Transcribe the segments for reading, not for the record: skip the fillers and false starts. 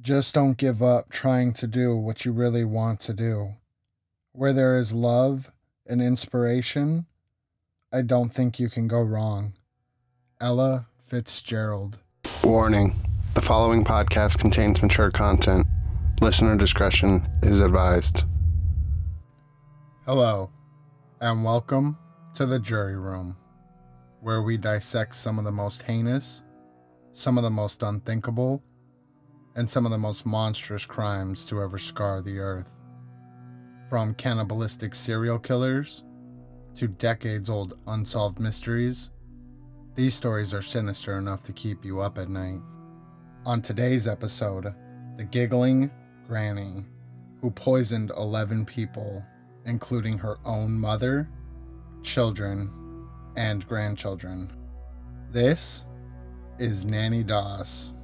Just don't give up trying to do what you really want to do. Where there is love and inspiration, I don't think you can go wrong. Ella Fitzgerald. Warning, the following podcast contains mature content. Listener discretion is advised. Hello, and welcome to The Jury Room, where we dissect some of the most heinous, some of the most unthinkable, and some of the most monstrous crimes to ever scar the earth. From cannibalistic serial killers to decades-old unsolved mysteries, these stories are sinister enough to keep you up at night. On today's episode, the giggling granny who poisoned 11 people, including her own mother, children, and grandchildren. This is Nannie Doss.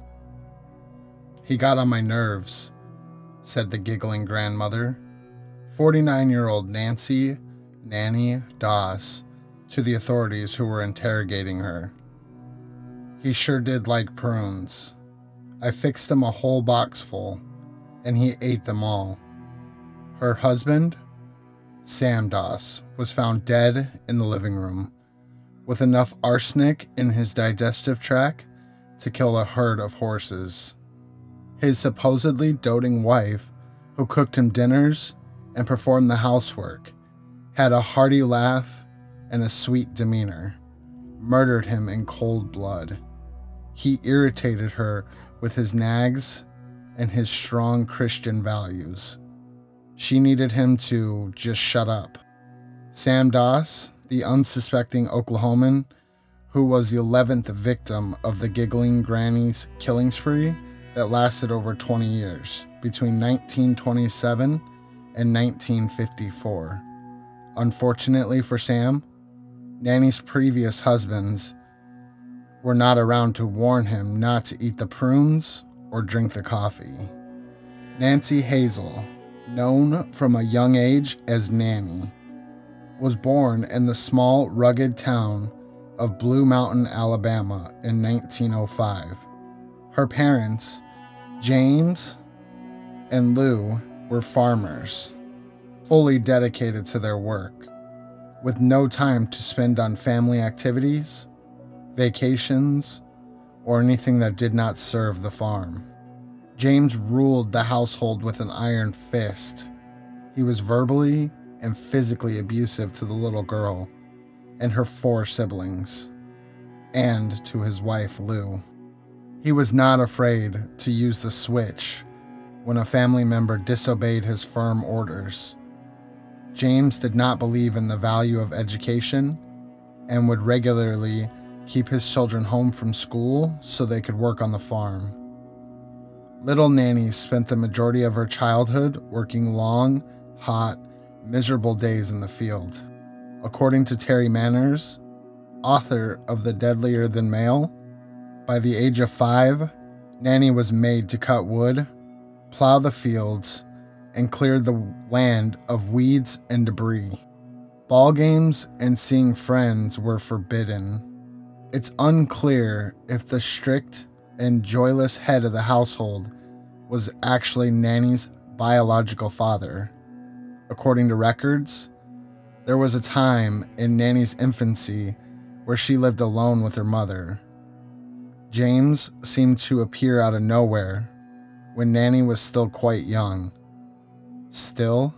"He got on my nerves," said the giggling grandmother, 49-year-old Nancy Nannie Doss, to the authorities who were interrogating her. "He sure did like prunes. I fixed him a whole box full, and he ate them all." Her husband, Sam Doss, was found dead in the living room, with enough arsenic in his digestive tract to kill a herd of horses. His supposedly doting wife, who cooked him dinners and performed the housework, had a hearty laugh and a sweet demeanor, murdered him in cold blood. He irritated her with his nags and his strong Christian values. She needed him to just shut up. Sam Doss, the unsuspecting Oklahoman, who was the 11th victim of the giggling granny's killing spree, that lasted over 20 years, between 1927 and 1954. Unfortunately for Sam, Nanny's previous husbands were not around to warn him not to eat the prunes or drink the coffee. Nancy Hazel, known from a young age as Nannie, was born in the small, rugged town of Blue Mountain, Alabama in 1905. Her parents, James and Lou, were farmers, fully dedicated to their work, with no time to spend on family activities, vacations, or anything that did not serve the farm. James ruled the household with an iron fist. He was verbally and physically abusive to the little girl and her 4 siblings, and to his wife, Lou. He was not afraid to use the switch when a family member disobeyed his firm orders. James did not believe in the value of education and would regularly keep his children home from school so they could work on the farm. Little Nannie spent the majority of her childhood working long, hot, miserable days in the field. According to Terry Manners, author of The Deadlier Than Male, by the age of 5, Nannie was made to cut wood, plow the fields, and clear the land of weeds and debris. Ball games and seeing friends were forbidden. It's unclear if the strict and joyless head of the household was actually Nannie's biological father. According to records, there was a time in Nannie's infancy where she lived alone with her mother. James seemed to appear out of nowhere when Nannie was still quite young. Still,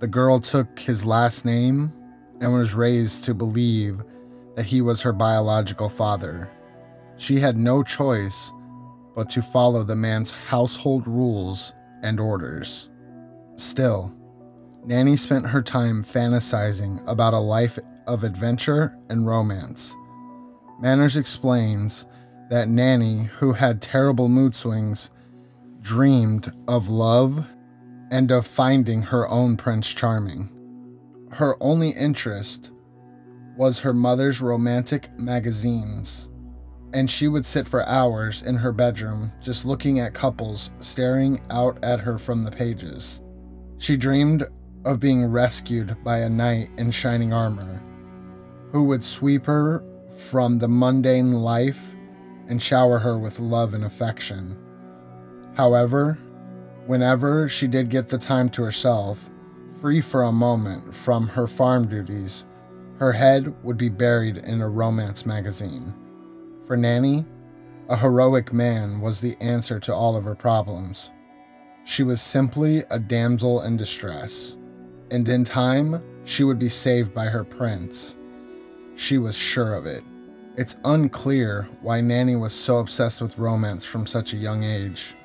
the girl took his last name and was raised to believe that he was her biological father. She had no choice but to follow the man's household rules and orders. Still, Nannie spent her time fantasizing about a life of adventure and romance. Manners explains that Nannie, who had terrible mood swings, dreamed of love and of finding her own Prince Charming. Her only interest was her mother's romantic magazines, and she would sit for hours in her bedroom just looking at couples staring out at her from the pages. She dreamed of being rescued by a knight in shining armor, who would sweep her from the mundane life and shower her with love and affection. However, whenever she did get the time to herself, free for a moment from her farm duties, her head would be buried in a romance magazine. For Nannie, a heroic man was the answer to all of her problems. She was simply a damsel in distress, and in time, she would be saved by her prince. She was sure of it. It's unclear why Nannie was so obsessed with romance from such a young age.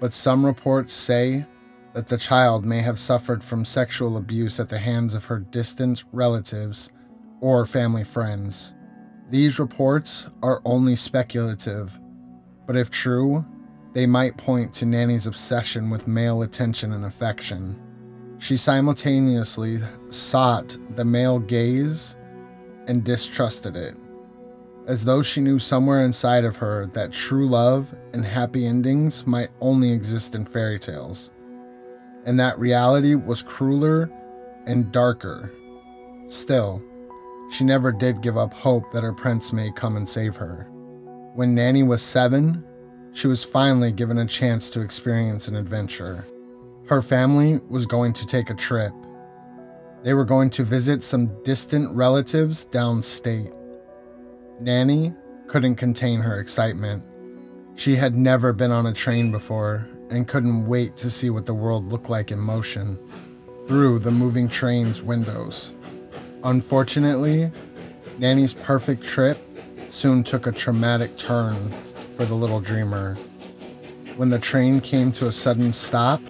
But some reports say that the child may have suffered from sexual abuse at the hands of her distant relatives or family friends. These reports are only speculative, but if true, they might point to Nannie's obsession with male attention and affection. She simultaneously sought the male gaze and distrusted it, as though she knew somewhere inside of her that true love and happy endings might only exist in fairy tales, and that reality was crueler and darker. Still, she never did give up hope that her prince may come and save her. When Nannie was 7, she was finally given a chance to experience an adventure. Her family was going to take a trip. They were going to visit some distant relatives downstate. Nannie couldn't contain her excitement. She had never been on a train before and couldn't wait to see what the world looked like in motion through the moving train's windows. Unfortunately, Nannie's perfect trip soon took a traumatic turn for the little dreamer. When the train came to a sudden stop,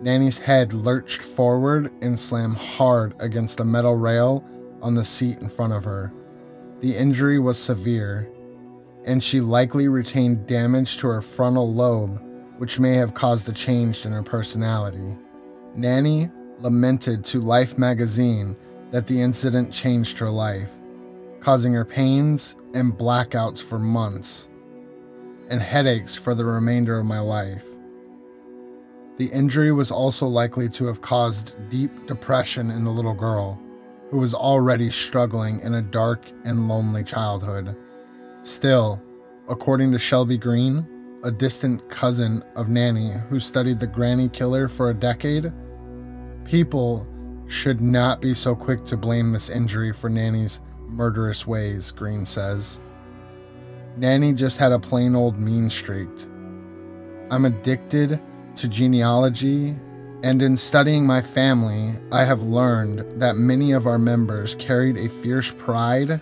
Nannie's head lurched forward and slammed hard against the metal rail on the seat in front of her. The injury was severe, and she likely retained damage to her frontal lobe, which may have caused a change in her personality. Nannie lamented to Life magazine that the incident changed her life, causing her pains and blackouts for months, and headaches for the remainder of my life. The injury was also likely to have caused deep depression in the little girl, who was already struggling in a dark and lonely childhood. Still, according to Shelby Green, a distant cousin of Nannie who studied the granny killer for a decade, people should not be so quick to blame this injury for Nannie's murderous ways, Green says. Nannie just had a plain old mean streak. I'm addicted to genealogy, and in studying my family, I have learned that many of our members carried a fierce pride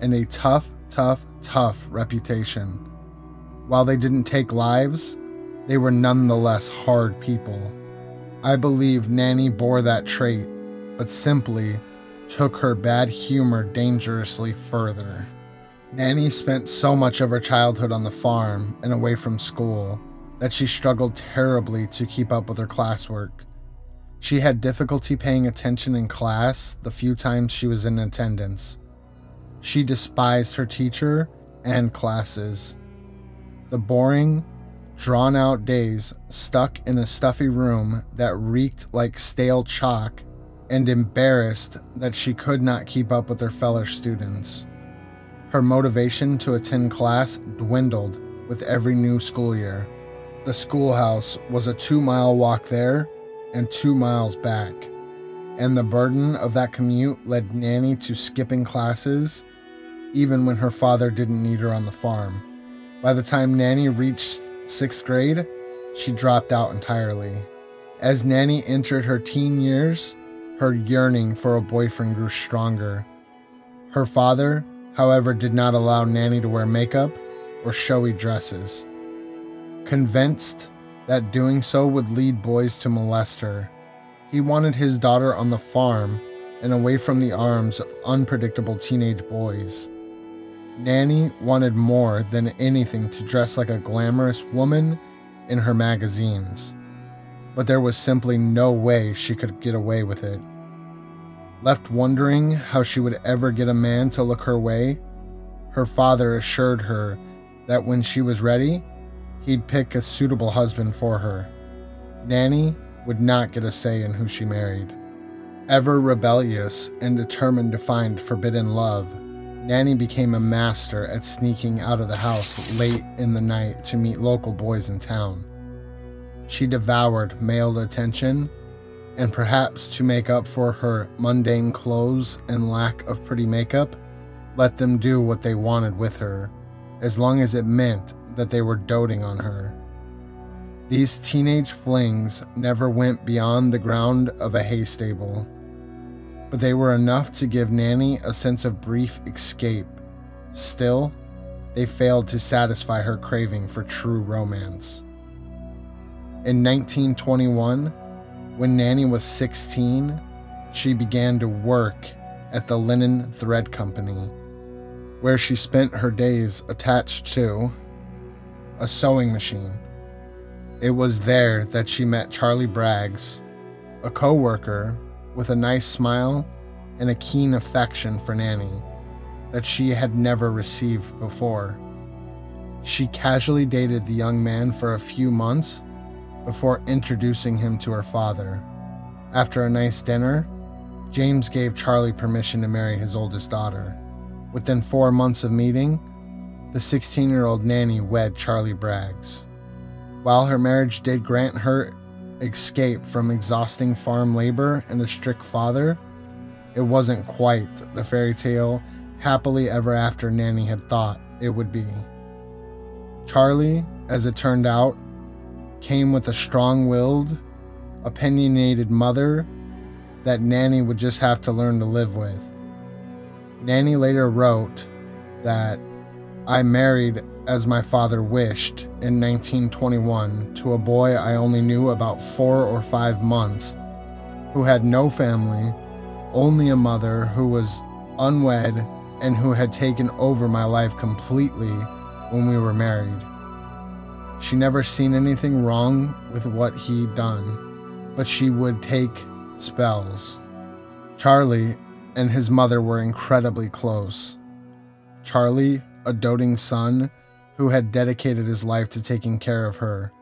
and a tough reputation. While they didn't take lives, they were nonetheless hard people. I believe Nannie bore that trait, but simply took her bad humor dangerously further. Nannie spent so much of her childhood on the farm and away from school that she struggled terribly to keep up with her classwork. She had difficulty paying attention in class the few times she was in attendance. She despised her teacher and classes. The boring, drawn-out days stuck in a stuffy room that reeked like stale chalk, and embarrassed that she could not keep up with her fellow students. Her motivation to attend class dwindled with every new school year. The schoolhouse was a 2-mile walk there and 2 miles back, and the burden of that commute led Nannie to skipping classes even when her father didn't need her on the farm. By the time Nannie reached 6th grade, she dropped out entirely. As Nannie entered her teen years, her yearning for a boyfriend grew stronger. Her father, however, did not allow Nannie to wear makeup or showy dresses, convinced that doing so would lead boys to molest her. He wanted his daughter on the farm and away from the arms of unpredictable teenage boys. Nannie wanted more than anything to dress like a glamorous woman in her magazines, but there was simply no way she could get away with it. Left wondering how she would ever get a man to look her way, her father assured her that when she was ready, he'd pick a suitable husband for her. Nannie would not get a say in who she married. Ever rebellious and determined to find forbidden love, Nannie became a master at sneaking out of the house late in the night to meet local boys in town. She devoured male attention, and perhaps to make up for her mundane clothes and lack of pretty makeup, let them do what they wanted with her, as long as it meant that they were doting on her. These teenage flings never went beyond the ground of a hay stable, but they were enough to give Nannie a sense of brief escape. Still, they failed to satisfy her craving for true romance. In 1921, when Nannie was 16, she began to work at the Linen Thread Company, where she spent her days attached to a sewing machine. It was there that she met Charlie Braggs, a co-worker with a nice smile and a keen affection for Nannie that she had never received before. She casually dated the young man for a few months before introducing him to her father. After a nice dinner, James gave Charlie permission to marry his oldest daughter. Within 4 months of meeting, the 16-year-old Nannie wed Charlie Braggs. While her marriage did grant her escape from exhausting farm labor and a strict father, it wasn't quite the fairy tale happily ever after Nannie had thought it would be. Charlie, as it turned out, came with a strong-willed, opinionated mother that Nannie would just have to learn to live with. Nannie later wrote that, "I married as my father wished in 1921 to a boy I only knew about 4 or 5 months, who had no family, only a mother, who was unwed and who had taken over my life completely when we were married. She never seen anything wrong with what he'd done, but she would take spells." Charlie and his mother were incredibly close. Charlie, a doting son who had dedicated his life to taking care of her.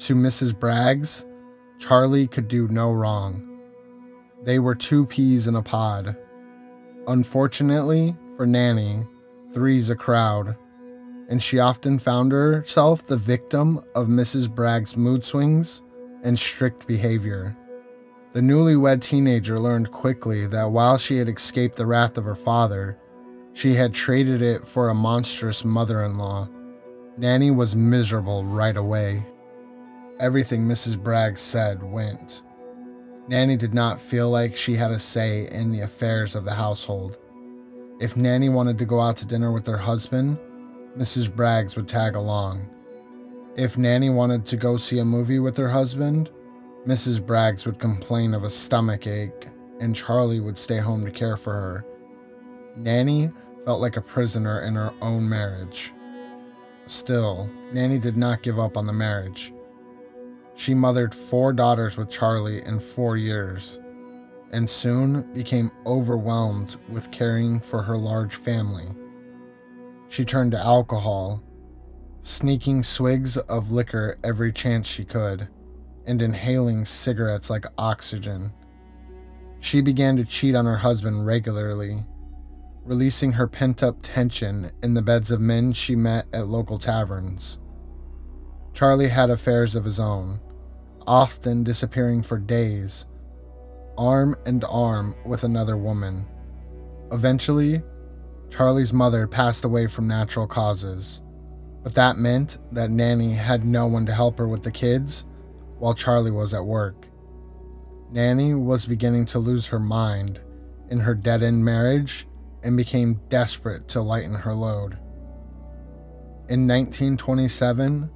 To Mrs. Braggs, Charlie could do no wrong. They were two peas in a pod. Unfortunately for Nannie, three's a crowd, and she often found herself the victim of Mrs. Bragg's mood swings and strict behavior. The newlywed teenager learned quickly that while she had escaped the wrath of her father, she had traded it for a monstrous mother-in-law. Nannie was miserable right away. Everything Mrs. Bragg said went. Nannie did not feel like she had a say in the affairs of the household. If Nannie wanted to go out to dinner with her husband, Mrs. Braggs would tag along. If Nannie wanted to go see a movie with her husband, Mrs. Braggs would complain of a stomach ache, and Charlie would stay home to care for her. Nannie felt like a prisoner in her own marriage. Still, Nannie did not give up on the marriage. She mothered 4 daughters with Charlie in 4 years, and soon became overwhelmed with caring for her large family. She turned to alcohol, sneaking swigs of liquor every chance she could, and inhaling cigarettes like oxygen. She began to cheat on her husband regularly, releasing her pent-up tension in the beds of men she met at local taverns. Charlie had affairs of his own, often disappearing for days, arm in arm with another woman. Eventually, Charlie's mother passed away from natural causes, but that meant that Nannie had no one to help her with the kids while Charlie was at work. Nannie was beginning to lose her mind in her dead-end marriage and became desperate to lighten her load. In 1927,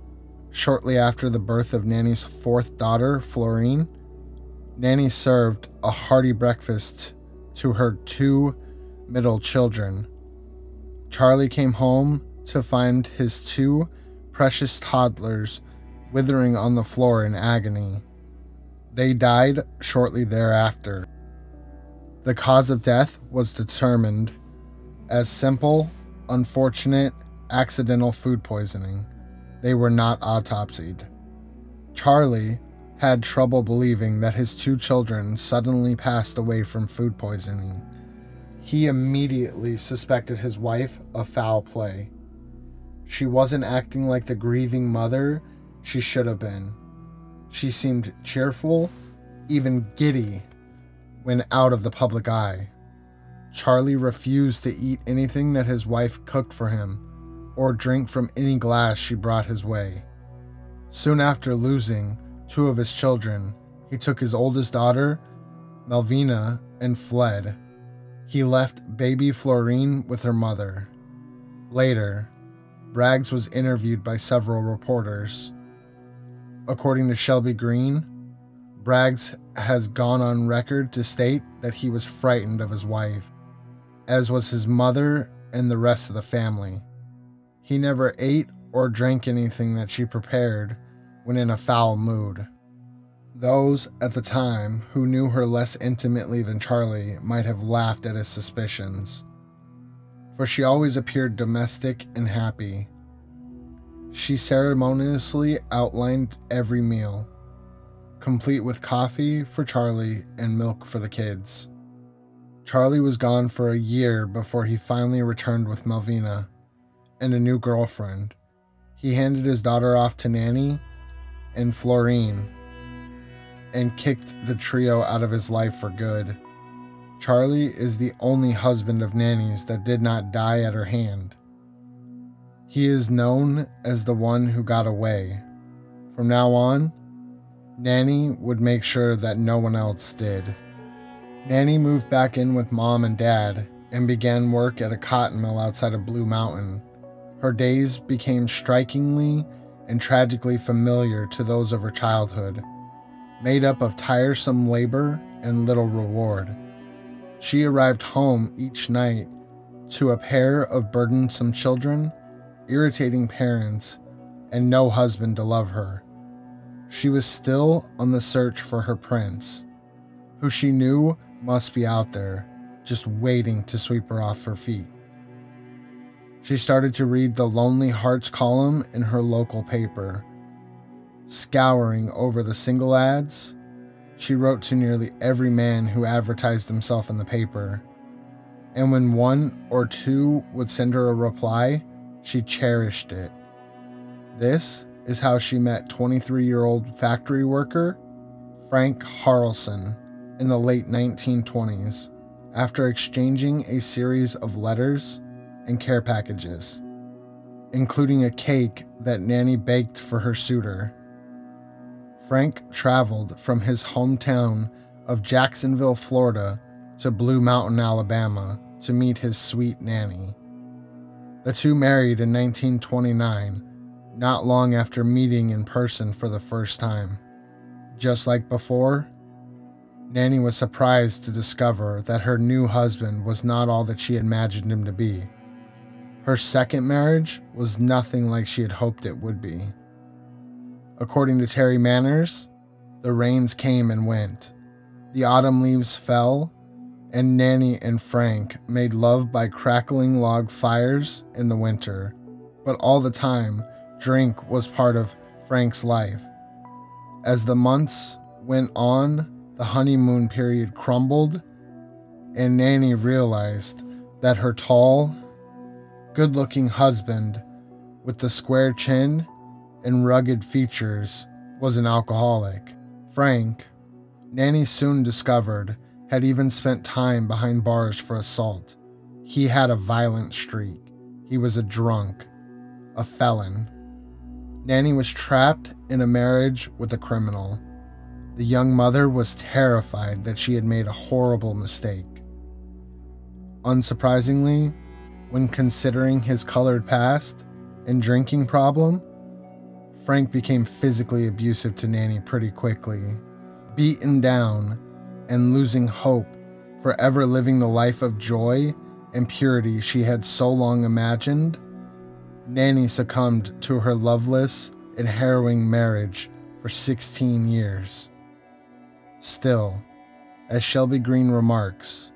shortly after the birth of Nannie's 4th daughter, Florine, Nannie served a hearty breakfast to her 2 middle children. Charlie came home to find his 2 precious toddlers withering on the floor in agony. They died shortly thereafter. The cause of death was determined as simple, unfortunate, accidental food poisoning. They were not autopsied. Charlie had trouble believing that his 2 children suddenly passed away from food poisoning. He immediately suspected his wife of foul play. She wasn't acting like the grieving mother she should have been. She seemed cheerful, even giddy, when out of the public eye. Charlie refused to eat anything that his wife cooked for him, or drink from any glass she brought his way. Soon after losing two of his children, he took his oldest daughter, Melvina, and fled. He left baby Florine with her mother. Later, Braggs was interviewed by several reporters. According to Shelby Green, Braggs has gone on record to state that he was frightened of his wife, as was his mother and the rest of the family. He never ate or drank anything that she prepared when in a foul mood. Those at the time who knew her less intimately than Charlie might have laughed at his suspicions, for she always appeared domestic and happy. She ceremoniously outlined every meal, complete with coffee for Charlie and milk for the kids. Charlie was gone for a year before he finally returned with Melvina and a new girlfriend. He handed his daughter off to Nannie and Florine, and kicked the trio out of his life for good. Charlie is the only husband of Nannie's that did not die at her hand. He is known as the one who got away. From now on, Nannie would make sure that no one else did. Nannie moved back in with Mom and Dad and began work at a cotton mill outside of Blue Mountain. Her days became strikingly and tragically familiar to those of her childhood, made up of tiresome labor and little reward. She arrived home each night to a pair of burdensome children, irritating parents, and no husband to love her. She was still on the search for her prince, who she knew must be out there, just waiting to sweep her off her feet. She started to read the Lonely Hearts column in her local paper. Scouring over the single ads, she wrote to nearly every man who advertised himself in the paper, and when one or two would send her a reply, she cherished it. This is how she met 23-year-old factory worker Frank Harrelson in the late 1920s, after exchanging a series of letters and care packages, including a cake that Nannie baked for her suitor. Frank traveled from his hometown of Jacksonville, Florida, to Blue Mountain, Alabama, to meet his sweet Nannie. The two married in 1929, not long after meeting in person for the first time. Just like before, Nannie was surprised to discover that her new husband was not all that she imagined him to be. Her second marriage was nothing like she had hoped it would be. According to Terry Manners, the rains came and went, the autumn leaves fell, and Nannie and Frank made love by crackling log fires in the winter. But all the time, drink was part of Frank's life. As the months went on, the honeymoon period crumbled, and Nannie realized that her tall, good-looking husband with the square chin and rugged features was an alcoholic. Frank, Nannie soon discovered, had even spent time behind bars for assault. He had a violent streak. He was a drunk, a felon. Nannie was trapped in a marriage with a criminal. The young mother was terrified that she had made a horrible mistake. Unsurprisingly, when considering his colored past and drinking problem, Frank became physically abusive to Nannie pretty quickly. Beaten down and losing hope for ever living the life of joy and purity she had so long imagined, Nannie succumbed to her loveless and harrowing marriage for 16 years. Still, as Shelby Green remarks,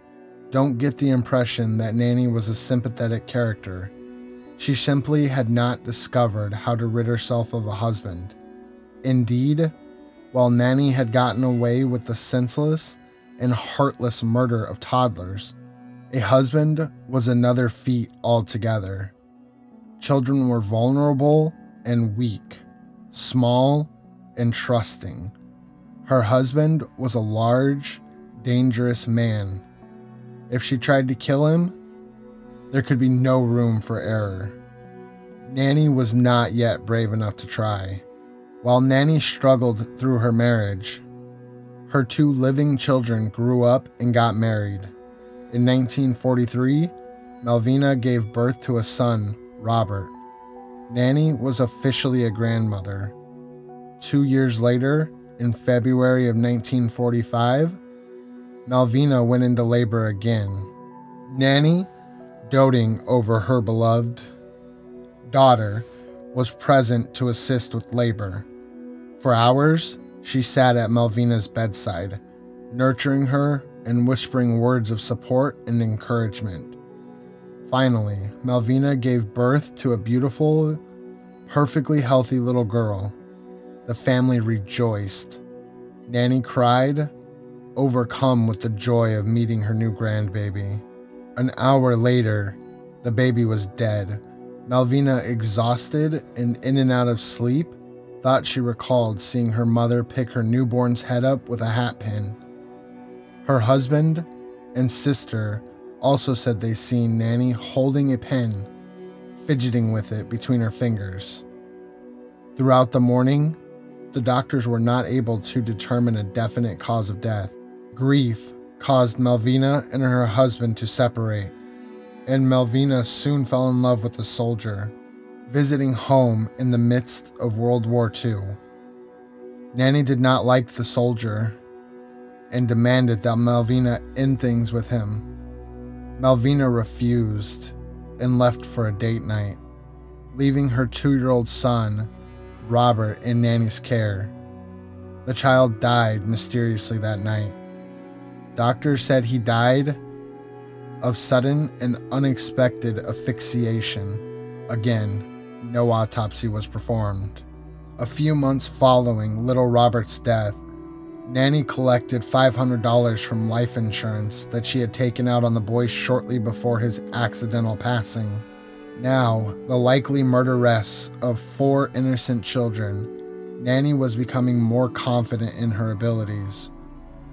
don't get the impression that Nannie was a sympathetic character. She simply had not discovered how to rid herself of a husband. Indeed, while Nannie had gotten away with the senseless and heartless murder of toddlers, A husband was another feat altogether. Children were vulnerable and weak, small and trusting. Her husband was a large, dangerous man. If she tried to kill him, there could be no room for error. Nannie was not yet brave enough to try. While Nannie struggled through her marriage, her two living children grew up and got married. In 1943, Melvina gave birth to a son, Robert. Nannie was officially a grandmother. 2 years later, in February of 1945, Melvina went into labor again. Nannie, doting over her beloved daughter, was present to assist with labor. For hours, she sat at Melvina's bedside, nurturing her and whispering words of support and encouragement. Finally, Melvina gave birth to a beautiful, perfectly healthy little girl. The family rejoiced. Nannie cried, overcome with the joy of meeting her new grandbaby. An hour later, the baby was dead. Melvina, exhausted and in and out of sleep, thought she recalled seeing her mother pick her newborn's head up with a hat pin. Her husband and sister also said they seen Nannie holding a pen, fidgeting with it between her fingers. Throughout the morning, the doctors were not able to determine a definite cause of death. Grief caused Melvina and her husband to separate, and Melvina soon fell in love with a soldier, visiting home in the midst of World War II. Nannie did not like the soldier and demanded that Melvina end things with him. Melvina refused and left for a date night, leaving her 2-year-old son, Robert, in Nannie's care. The child died mysteriously that night. Doctors said he died of sudden and unexpected asphyxiation. Again, no autopsy was performed. A few months following little Robert's death, Nannie collected $500 from life insurance that she had taken out on the boy shortly before his accidental passing. Now, the likely murderess of 4 innocent children, Nannie was becoming more confident in her abilities.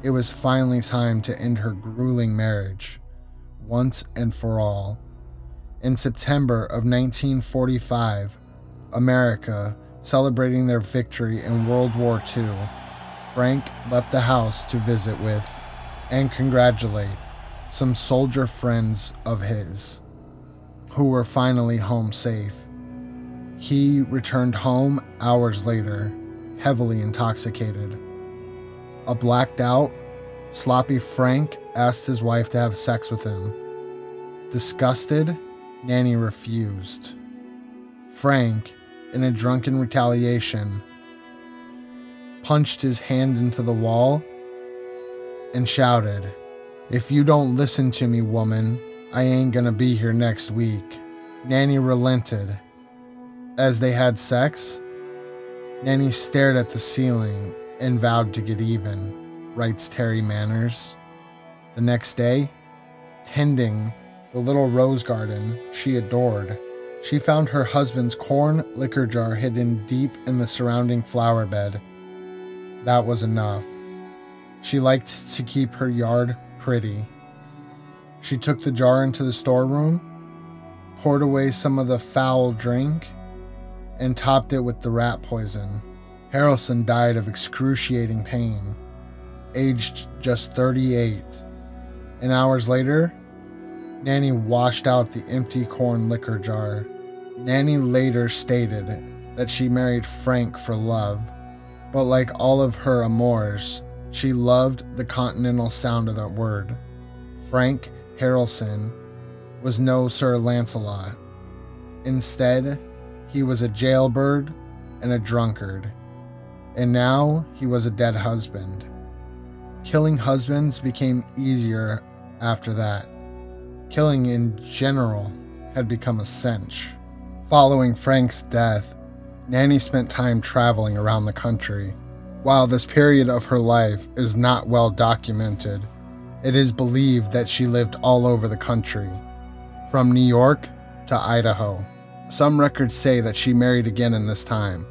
It was finally time to end her grueling marriage, once and for all. In September of 1945, America, celebrating their victory in World War II, Frank left the house to visit with and congratulate some soldier friends of his, who were finally home safe. He returned home hours later, heavily intoxicated. A blacked out, sloppy Frank asked his wife to have sex with him. Disgusted, Nannie refused. Frank, in a drunken retaliation, punched his hand into the wall and shouted, "If you don't listen to me, woman, I ain't gonna be here next week." Nannie relented. As they had sex, Nannie stared at the ceiling and vowed to get even, writes Terry Manners. The next day, tending the little rose garden she adored, she found her husband's corn liquor jar hidden deep in the surrounding flower bed. That was enough. She liked to keep her yard pretty. She took the jar into the storeroom, poured away some of the foul drink, and topped it with the rat poison. Harrelson died of excruciating pain, aged just 38, and hours later, Nannie washed out the empty corn liquor jar. Nannie later stated that she married Frank for love, but like all of her amours, she loved the continental sound of that word. Frank Harrelson was no Sir Lancelot. Instead, he was a jailbird and a drunkard. And now he was a dead husband. Killing husbands became easier after that. Killing in general had become a cinch. Following Frank's death, Nannie spent time traveling around the country. While this period of her life is not well documented, it is believed that she lived all over the country, from New York to Idaho. Some records say that she married again in this time,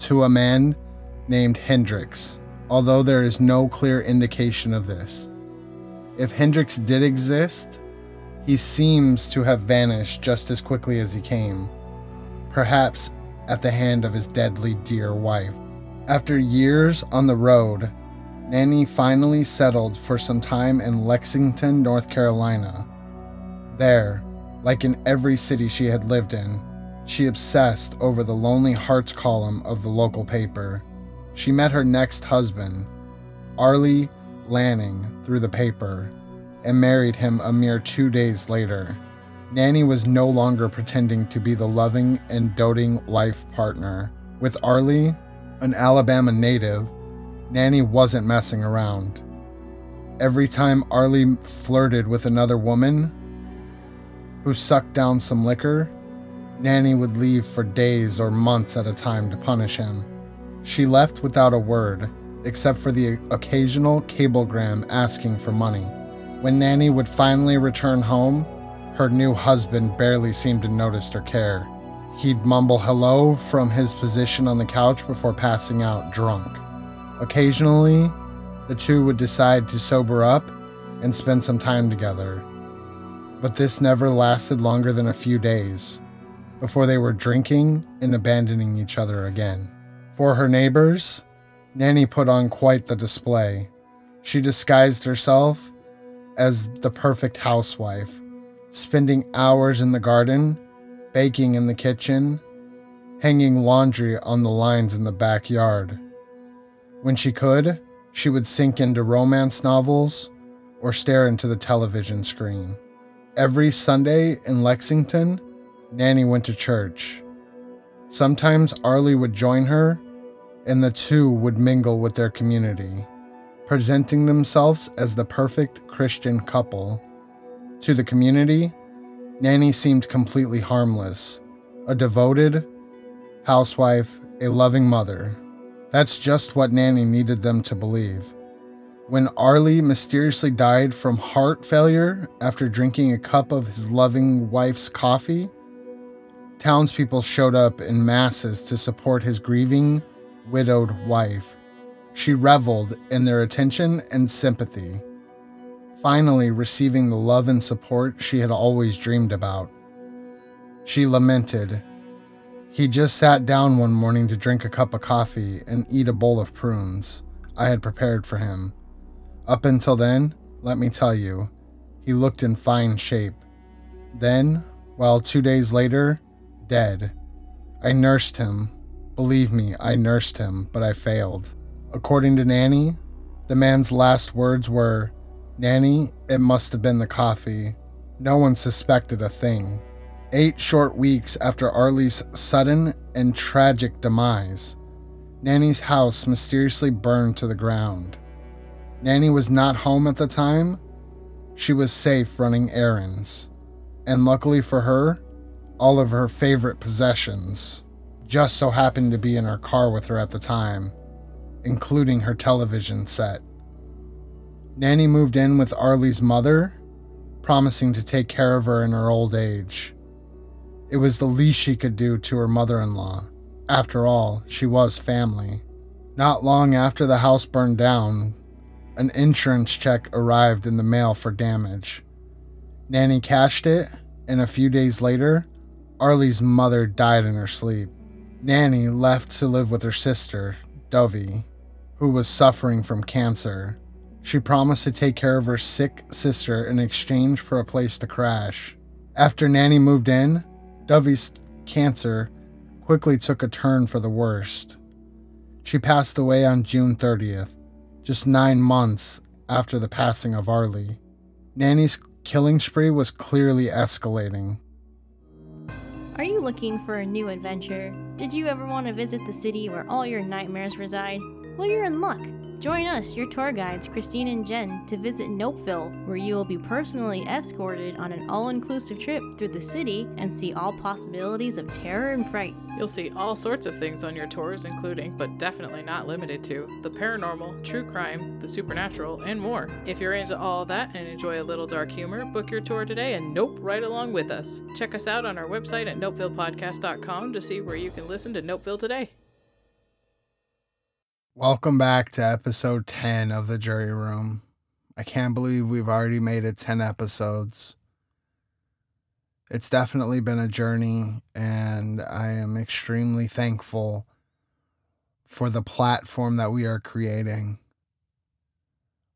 to a man named Hendricks, although there is no clear indication of this. If Hendricks did exist, he seems to have vanished just as quickly as he came, perhaps at the hand of his deadly dear wife. After years on the road, Nannie finally settled for some time in Lexington, North Carolina. There, like in every city she had lived in, she obsessed over the Lonely Hearts column of the local paper. She met her next husband, Arlie Lanning, through the paper, and married him a mere 2 days later. Nannie was no longer pretending to be the loving and doting life partner. With Arlie, an Alabama native, Nannie wasn't messing around. Every time Arlie flirted with another woman who sucked down some liquor, Nannie would leave for days or months at a time to punish him. She left without a word, except for the occasional cablegram asking for money. When Nannie would finally return home, her new husband barely seemed to notice or care. He'd mumble hello from his position on the couch before passing out drunk. Occasionally, the two would decide to sober up and spend some time together, but this never lasted longer than a few days before they were drinking and abandoning each other again. For her neighbors, Nannie put on quite the display. She disguised herself as the perfect housewife, spending hours in the garden, baking in the kitchen, hanging laundry on the lines in the backyard. When she could, she would sink into romance novels or stare into the television screen. Every Sunday in Lexington, Nannie went to church. Sometimes Arlie would join her, and the two would mingle with their community, presenting themselves as the perfect Christian couple. To the community, Nannie seemed completely harmless, a devoted housewife, a loving mother. That's just what Nannie needed them to believe. When Arlie mysteriously died from heart failure after drinking a cup of his loving wife's coffee, townspeople showed up in masses to support his grieving, widowed wife. She reveled in their attention and sympathy, finally receiving the love and support she had always dreamed about. She lamented, "He just sat down one morning to drink a cup of coffee and eat a bowl of prunes I had prepared for him. Up until then, let me tell you, he looked in fine shape. Then, 2 days later, dead. I nursed him. Believe me, I nursed him, but I failed." According to Nannie, the man's last words were, "Nannie, it must have been the coffee." No one suspected a thing. 8 short weeks after Arlie's sudden and tragic demise, Nannie's house mysteriously burned to the ground. Nannie was not home at the time. She was safe running errands, and luckily for her, all of her favorite possessions just so happened to be in her car with her at the time, including her television set. Nannie moved in with Arlie's mother, promising to take care of her in her old age. It was the least she could do to her mother-in-law. After all, she was family. Not long after the house burned down, an insurance check arrived in the mail for damage. Nannie cashed it, and a few days later, Arlie's mother died in her sleep. Nannie left to live with her sister, Dovey, who was suffering from cancer. She promised to take care of her sick sister in exchange for a place to crash. After Nannie moved in, Dovey's cancer quickly took a turn for the worst. She passed away on June 30th, just 9 months after the passing of Arlie. Nannie's killing spree was clearly escalating. Are you looking for a new adventure? Did you ever want to visit the city where all your nightmares reside? Well, you're in luck. Join us, your tour guides, Christine and Jen, to visit Nopeville, where you will be personally escorted on an all-inclusive trip through the city and see all possibilities of terror and fright. You'll see all sorts of things on your tours, including, but definitely not limited to, the paranormal, true crime, the supernatural, and more. If you're into all that and enjoy a little dark humor, book your tour today and nope right along with us. Check us out on our website at nopevillepodcast.com to see where you can listen to Nopeville today. Welcome back to episode 10 of The Jury Room. I can't believe we've already made it 10 episodes. It's definitely been a journey, and I am extremely thankful for the platform that we are creating.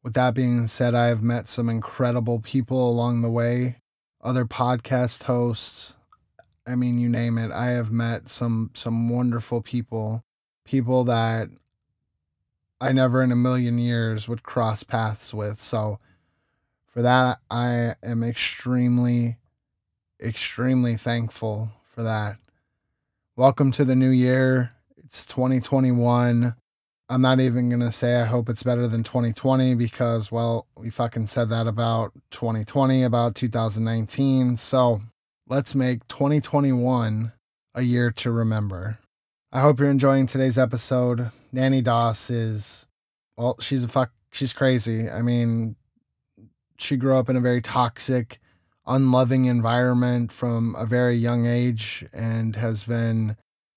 With that being said, I have met some incredible people along the way, other podcast hosts. I mean, you name it. I have met some wonderful people that I never in a million years would cross paths with. So for that, I am extremely, extremely thankful for that. Welcome to the new year. It's 2021. I'm not even going to say I hope it's better than 2020 because, well, we fucking said that about 2020, about 2019. So let's make 2021 a year to remember. I hope you're enjoying today's episode. Nannie Doss is, well, she's crazy. I mean, she grew up in a very toxic, unloving environment from a very young age and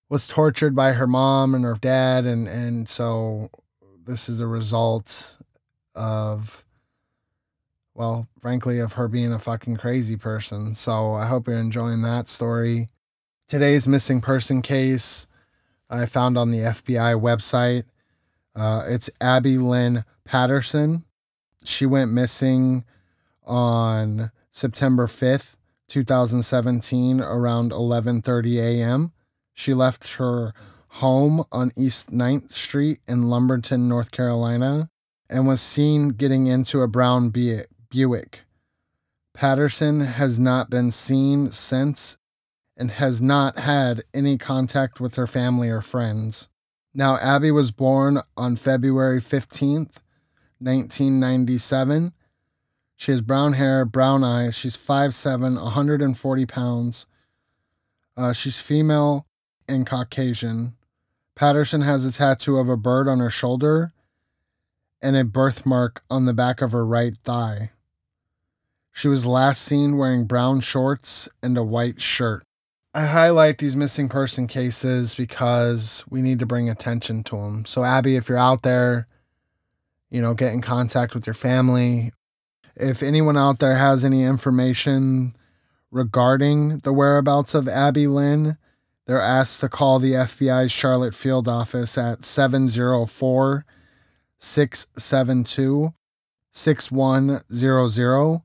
was tortured by her mom and her dad. And so this is a result of, well, frankly, of her being a fucking crazy person. So I hope you're enjoying that story. Today's missing person case I found on the FBI website. It's Abby Lynn Patterson. She went missing on September 5th, 2017, around 11:30 a.m. She left her home on East 9th Street in Lumberton, North Carolina, and was seen getting into a brown Buick. Patterson has not been seen since and has not had any contact with her family or friends. Now, Abby was born on February 15th, 1997. She has brown hair, brown eyes. She's 5'7", 140 pounds. She's female and Caucasian. Patterson has a tattoo of a bird on her shoulder and a birthmark on the back of her right thigh. She was last seen wearing brown shorts and a white shirt. I highlight these missing person cases because we need to bring attention to them. So Abby, if you're out there, you know, get in contact with your family. If anyone out there has any information regarding the whereabouts of Abby Lynn, they're asked to call the FBI's Charlotte Field office at 704-672-6100.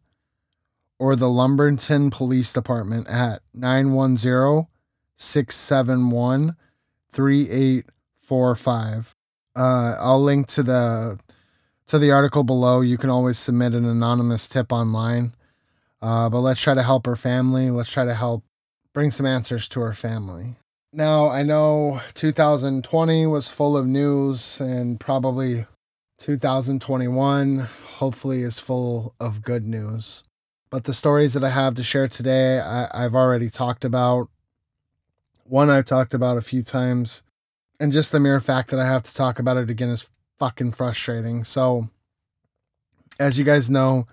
Or the Lumberton Police Department at 910-671-3845. I'll link to the article below. You can always submit an anonymous tip online. But let's try to help her family. Let's try to help bring some answers to her family. Now, I know 2020 was full of news, and probably 2021 hopefully is full of good news. But the stories that I have to share today, I've already talked about. One I've talked about a few times. And just the mere fact that I have to talk about it again is fucking frustrating. So, as you guys know,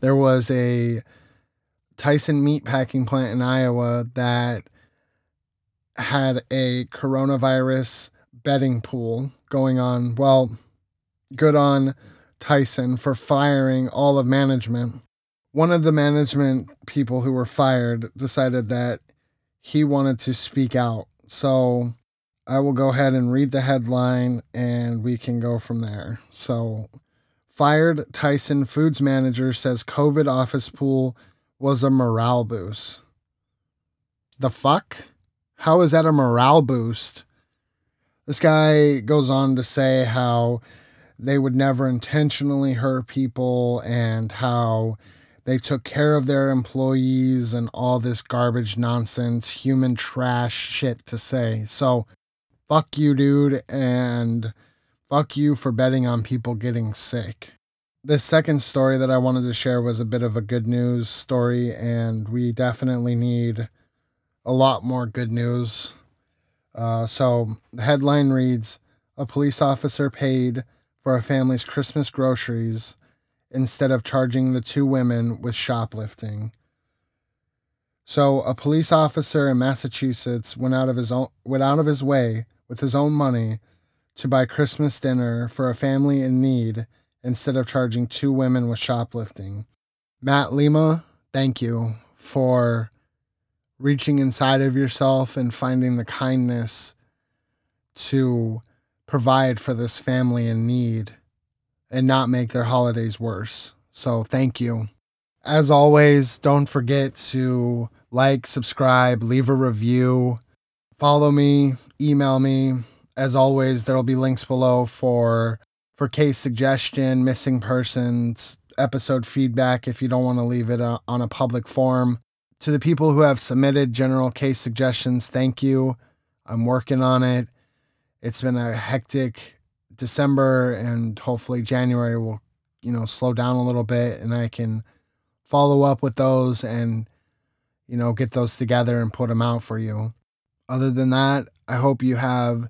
there was a Tyson meatpacking plant in Iowa that had a coronavirus betting pool going on. Well, good on Tyson for firing all of management. One of the management people who were fired decided that he wanted to speak out. So I will go ahead and read the headline and we can go from there. So, fired Tyson Foods manager says COVID office pool was a morale boost. The fuck? How is that a morale boost? This guy goes on to say how they would never intentionally hurt people and how they took care of their employees and all this garbage nonsense, human trash shit to say. So, fuck you, dude, and Fuck you for betting on people getting sick. The second story that I wanted to share was a bit of a good news story, and we definitely need a lot more good news. So the headline reads, "A police officer paid for a family's Christmas groceries instead of charging the two women with shoplifting." So a police officer in Massachusetts went out of his way with his own money to buy Christmas dinner for a family in need instead of charging two women with shoplifting. Matt Lima, thank you for reaching inside of yourself and finding the kindness to provide for this family in need and not make their holidays worse. So thank you. As always, don't forget to like, subscribe, leave a review, follow me, email me. As always, there will be links below for case suggestion, missing persons, episode feedback if you don't want to leave it on a public forum. To the people who have submitted general case suggestions, thank you. I'm working on it. It's been a hectic December, and hopefully January will, slow down a little bit, and I can follow up with those and, get those together and put them out for you. Other than that, I hope you have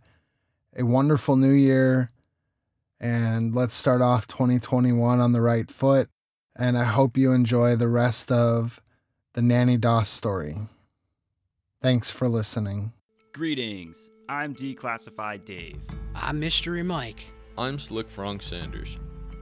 a wonderful new year. And let's start off 2021 on the right foot. And I hope you enjoy the rest of the Nannie Doss story. Thanks for listening. Greetings. I'm Declassified Dave. I'm Mystery Mike. I'm Slick Frank Sanders.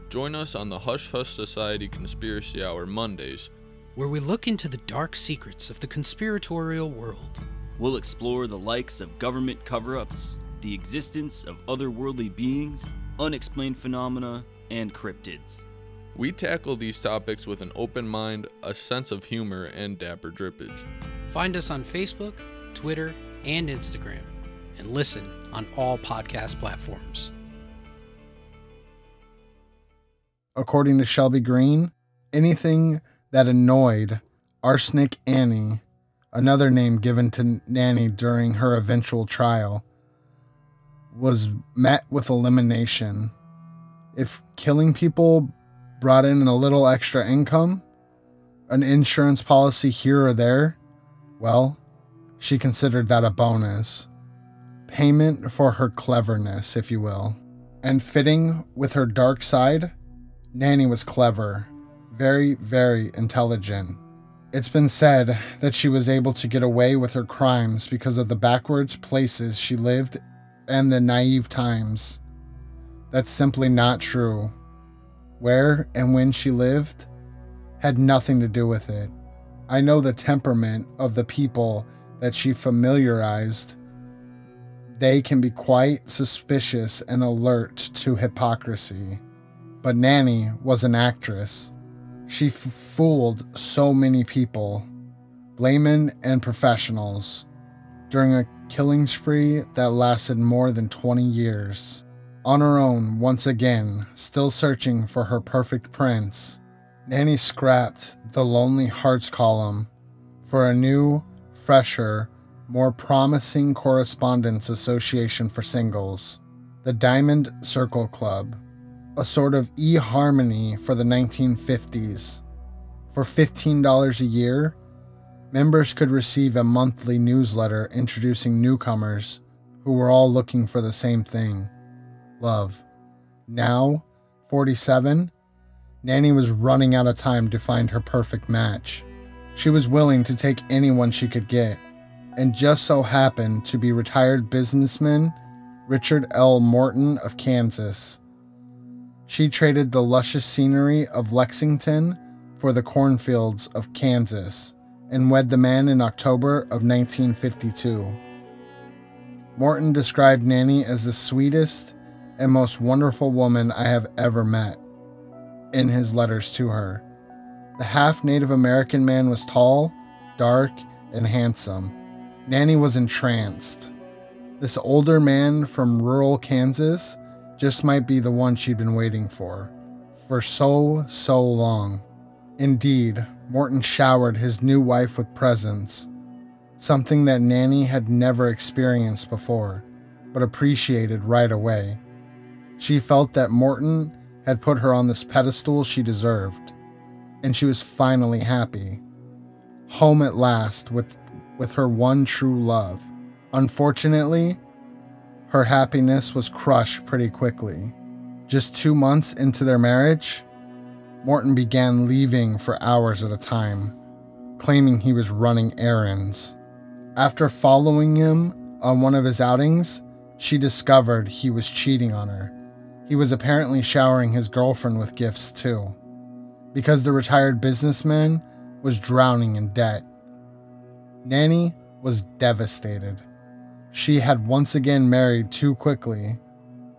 Join us on the Hush Hush Society Conspiracy Hour Mondays, where we look into the dark secrets of the conspiratorial world. We'll explore the likes of government cover-ups, the existence of otherworldly beings, unexplained phenomena, and cryptids. We tackle these topics with an open mind, a sense of humor, and dapper drippage. Find us on Facebook, Twitter, and Instagram, and listen on all podcast platforms. According to Shelby Green, anything that annoyed Arsenic Annie, another name given to Nannie during her eventual trial, was met with elimination. If killing people brought in a little extra income, an insurance policy here or there, well, she considered that a bonus. Payment for her cleverness, if you will. And fitting with her dark side, Nannie was clever, very, very intelligent. It's been said that she was able to get away with her crimes because of the backwards places she lived and the naive times. That's simply not true. Where and when she lived had nothing to do with it. I know the temperament of the people that she familiarized. They can be quite suspicious and alert to hypocrisy. But Nannie was an actress. She fooled so many people, laymen and professionals, during a killing spree that lasted more than 20 years. On her own, once again, still searching for her perfect prince, Nannie scrapped the Lonely Hearts column for a new, fresher, more promising correspondence association for singles, the Diamond Circle Club, a sort of e-harmony for the 1950s. For $15 a year, members could receive a monthly newsletter introducing newcomers who were all looking for the same thing: love. Now, 47, Nannie was running out of time to find her perfect match. She was willing to take anyone she could get, and just so happened to be retired businessman Richard L. Morton of Kansas. She traded the luscious scenery of Lexington for the cornfields of Kansas, and wed the man in October of 1952. Morton described Nannie as the sweetest and most wonderful woman I have ever met in his letters to her. The half-Native American man was tall, dark, and handsome. Nannie was entranced. This older man from rural Kansas just might be the one she'd been waiting for so long. Indeed, Morton showered his new wife with presents, something that Nannie had never experienced before, but appreciated right away. She felt that Morton had put her on this pedestal she deserved, and she was finally happy. Home at last with her one true love. Unfortunately, her happiness was crushed pretty quickly. Just 2 months into their marriage, Morton began leaving for hours at a time, claiming he was running errands. After following him on one of his outings, she discovered he was cheating on her. He was apparently showering his girlfriend with gifts too, because the retired businessman was drowning in debt. Nannie was devastated. She had once again married too quickly,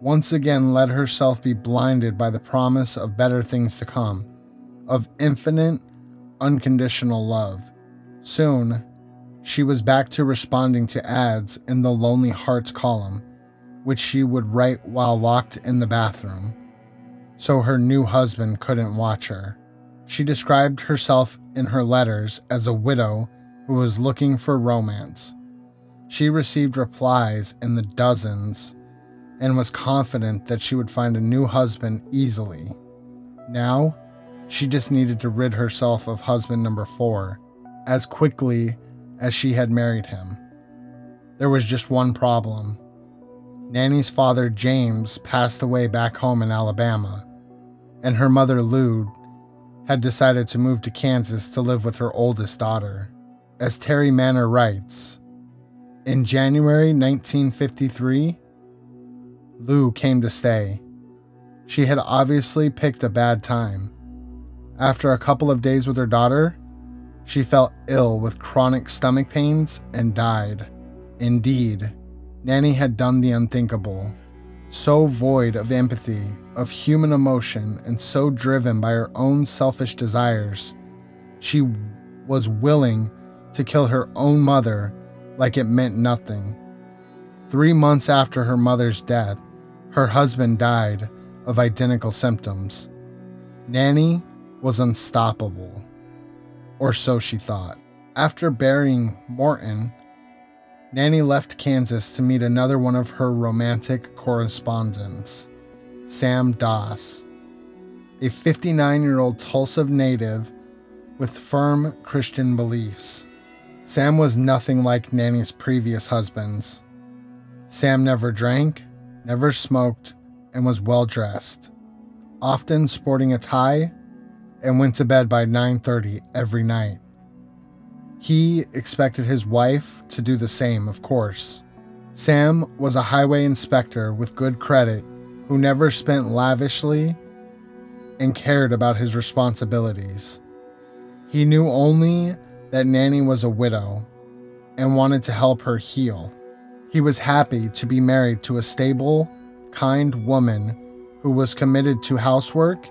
once again let herself be blinded by the promise of better things to come, of infinite, unconditional love. Soon, she was back to responding to ads in the Lonely Hearts column, which she would write while locked in the bathroom, so her new husband couldn't watch her. She described herself in her letters as a widow who was looking for romance. She received replies in the dozens and was confident that she would find a new husband easily. Now, she just needed to rid herself of husband number 4 as quickly as she had married him. There was just one problem. Nannie's father, James, passed away back home in Alabama, and her mother, Lou, had decided to move to Kansas to live with her oldest daughter. As Terry Manners writes, in January 1953, Lou came to stay. She had obviously picked a bad time. After a couple of days with her daughter, she fell ill with chronic stomach pains and died. Indeed, Nannie had done the unthinkable. So void of empathy, of human emotion, and so driven by her own selfish desires, she was willing to kill her own mother like it meant nothing. 3 months after her mother's death, her husband died of identical symptoms. Nannie was unstoppable, or so she thought. After burying Morton, Nannie left Kansas to meet another one of her romantic correspondents, Sam Doss, a 59-year-old Tulsa native with firm Christian beliefs. Sam was nothing like Nannie's previous husbands. Sam never drank, never smoked, and was well-dressed, often sporting a tie, and went to bed by 9:30 every night. He expected his wife to do the same, of course. Sam was a highway inspector with good credit who never spent lavishly and cared about his responsibilities. He knew only that Nannie was a widow and wanted to help her heal. He was happy to be married to a stable, kind woman who was committed to housework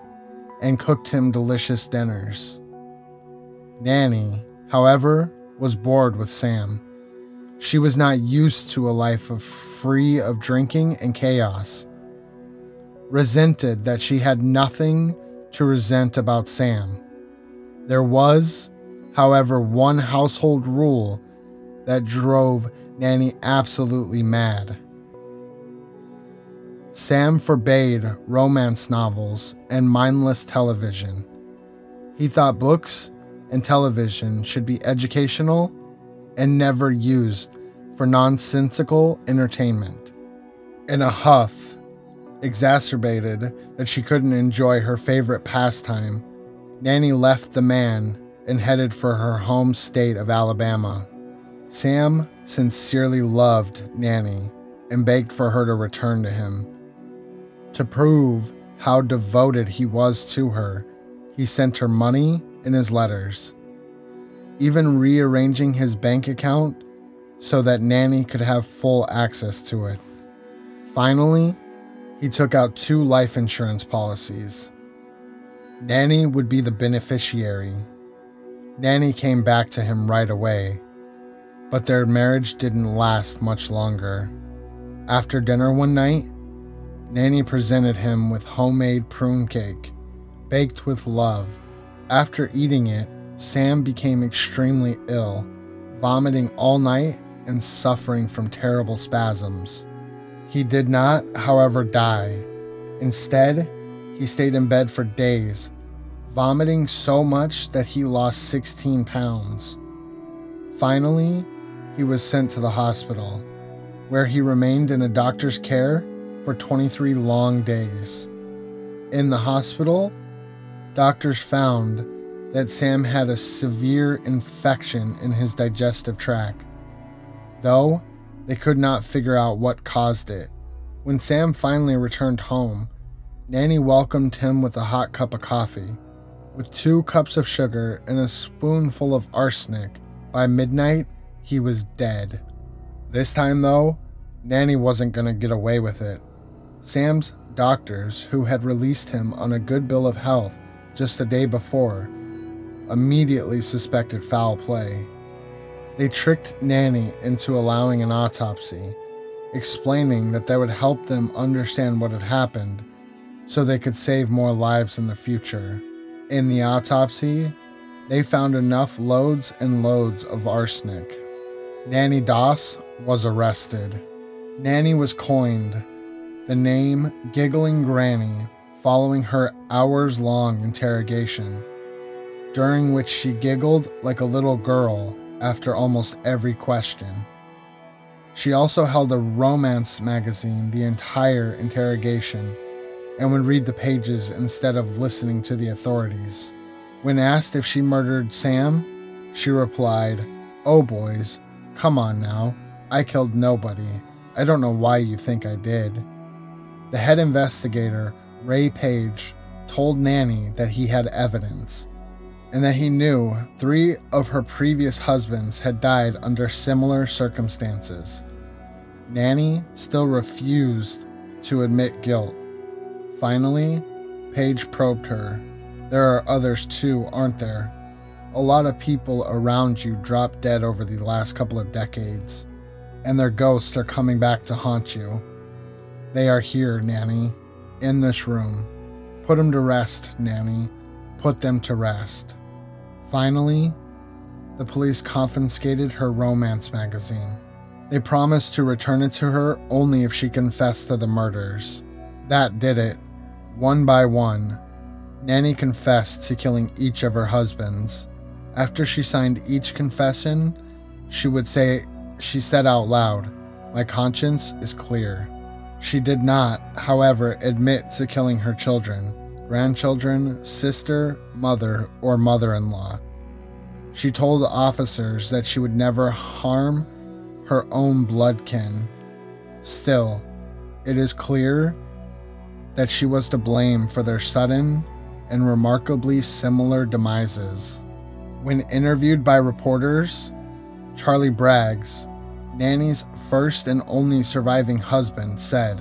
and cooked him delicious dinners. Nannie, however, was bored with Sam. She was not used to a life free of drinking and chaos, resented that she had nothing to resent about Sam. There was, however, one household rule that drove Nannie absolutely mad. Sam forbade romance novels and mindless television. He thought books and television should be educational and never used for nonsensical entertainment. In a huff, exacerbated that she couldn't enjoy her favorite pastime, Nannie left the man and headed for her home state of Alabama. Sam sincerely loved Nannie and begged for her to return to him. To prove how devoted he was to her, he sent her money in his letters, even rearranging his bank account so that Nannie could have full access to it. Finally, he took out 2 life insurance policies. Nannie would be the beneficiary. Nannie came back to him right away, but their marriage didn't last much longer. After dinner one night, Nannie presented him with homemade prune cake, baked with love. After eating it, Sam became extremely ill, vomiting all night and suffering from terrible spasms. He did not, however, die, Instead, he stayed in bed for days, vomiting so much that he lost 16 pounds. Finally, he was sent to the hospital, where he remained in a doctor's care for 23 long days. In the hospital, doctors found that Sam had a severe infection in his digestive tract, though they could not figure out what caused it. When Sam finally returned home, Nannie welcomed him with a hot cup of coffee. With 2 cups of sugar and a spoonful of arsenic, by midnight, he was dead. This time, though, Nannie wasn't going to get away with it. Sam's doctors, who had released him on a good bill of health just the day before, immediately suspected foul play. They tricked Nannie into allowing an autopsy, explaining that would help them understand what had happened so they could save more lives in the future. In the autopsy, they found enough loads and loads of arsenic. Nannie Doss was arrested. Nannie was coined the name Giggling Granny following her hours-long interrogation, during which she giggled like a little girl after almost every question. She also held a romance magazine the entire interrogation and would read the pages instead of listening to the authorities. When asked if she murdered Sam, she replied, "Oh boys, come on now, I killed nobody. I don't know why you think I did." The head investigator, Ray Page, told Nannie that he had evidence and that he knew 3 of her previous husbands had died under similar circumstances. Nannie still refused to admit guilt. Finally, Paige probed her. "There are others too, aren't there? A lot of people around you dropped dead over the last couple of decades, and their ghosts are coming back to haunt you. They are here, Nannie, in this room. Put them to rest, Nannie. Put them to rest." Finally, the police confiscated her romance magazine. They promised to return it to her only if she confessed to the murders. That did it. One by one, Nannie confessed to killing each of her husbands. After she signed each confession, she said out loud, "My conscience is clear." She did not, however, admit to killing her children, grandchildren, sister, mother, or mother-in-law. She told officers that she would never harm her own blood kin. Still, it is clear that she was to blame for their sudden and remarkably similar demises. When interviewed by reporters, Charlie Braggs, Nannie's first and only surviving husband, said,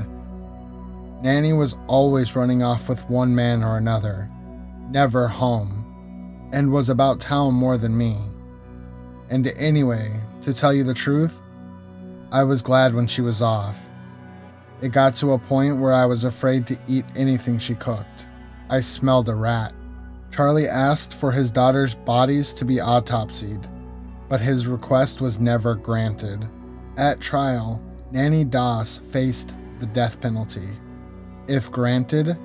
"Nannie was always running off with one man or another, never home, and was about town more than me. And anyway, to tell you the truth, I was glad when she was off. It got to a point where I was afraid to eat anything she cooked. I smelled a rat." Charlie asked for his daughter's bodies to be autopsied, but his request was never granted. At trial, Nannie Doss faced the death penalty. If granted,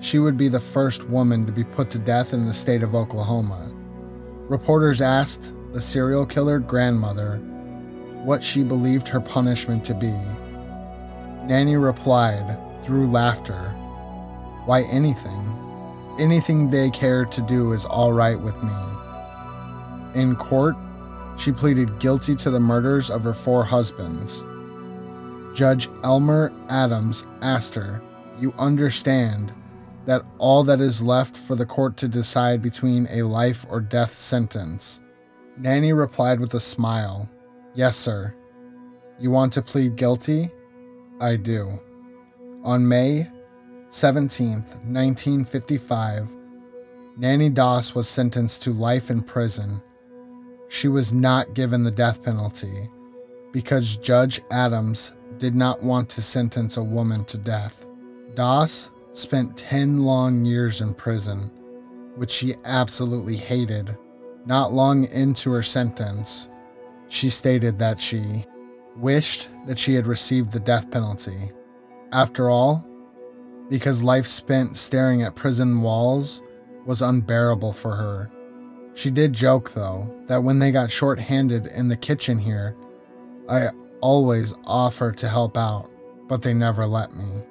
she would be the first woman to be put to death in the state of Oklahoma. Reporters asked the serial killer grandmother what she believed her punishment to be. Nannie replied, through laughter, "Why, anything. Anything they care to do is all right with me." In court, she pleaded guilty to the murders of her 4 husbands. Judge Elmer Adams asked her, "You understand that all that is left for the court to decide between a life or death sentence?" Nannie replied with a smile, "Yes, sir. You want to plead guilty? I do." On May 17th, 1955, Nannie Doss was sentenced to life in prison. She was not given the death penalty because Judge Adams did not want to sentence a woman to death. Doss spent 10 long years in prison, which she absolutely hated. Not long into her sentence, she stated that she wished that she had received the death penalty. After all, because life spent staring at prison walls was unbearable for her. She did joke, though, that when they got short-handed in the kitchen here, I always offered to help out, but they never let me.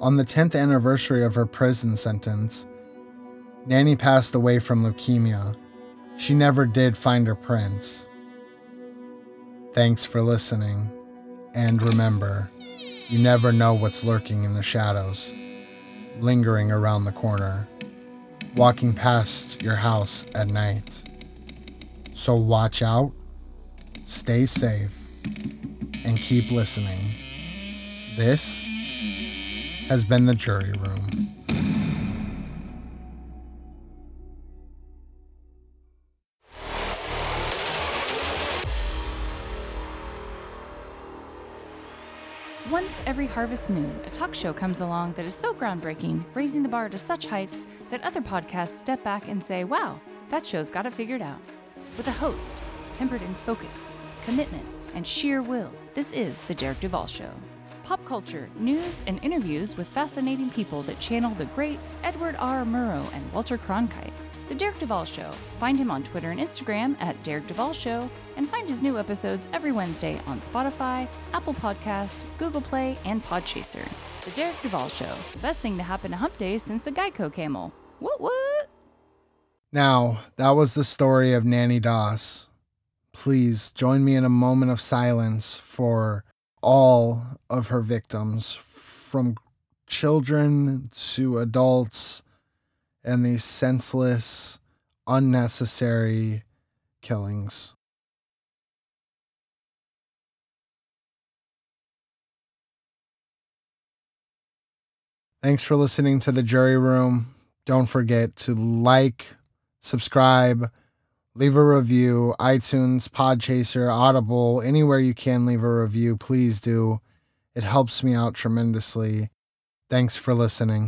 On the 10th anniversary of her prison sentence, Nannie passed away from leukemia. She never did find her prints. Thanks for listening, and remember, you never know what's lurking in the shadows, lingering around the corner, walking past your house at night. So watch out, stay safe, and keep listening. This has been The Jury Room. Once every harvest moon, a talk show comes along that is so groundbreaking, raising the bar to such heights that other podcasts step back and say, wow, that show's got it figured out. With a host, tempered in focus, commitment, and sheer will, this is The Derek Duvall Show. Pop culture, news, and interviews with fascinating people that channel the great Edward R. Murrow and Walter Cronkite. The Derek Duvall Show. Find him on Twitter and Instagram at Derek Duvall Show, and find his new episodes every Wednesday on Spotify, Apple Podcast, Google Play, and Podchaser. The Derek Duvall Show, the best thing to happen to Hump Day since the Geico camel. What? What? Now, that was the story of Nannie Doss. Please join me in a moment of silence for all of her victims, from children to adults, and these senseless, unnecessary killings. Thanks for listening to The Jury Room. Don't forget to like, subscribe, leave a review, iTunes, Podchaser, Audible, anywhere you can leave a review, please do. It helps me out tremendously. Thanks for listening.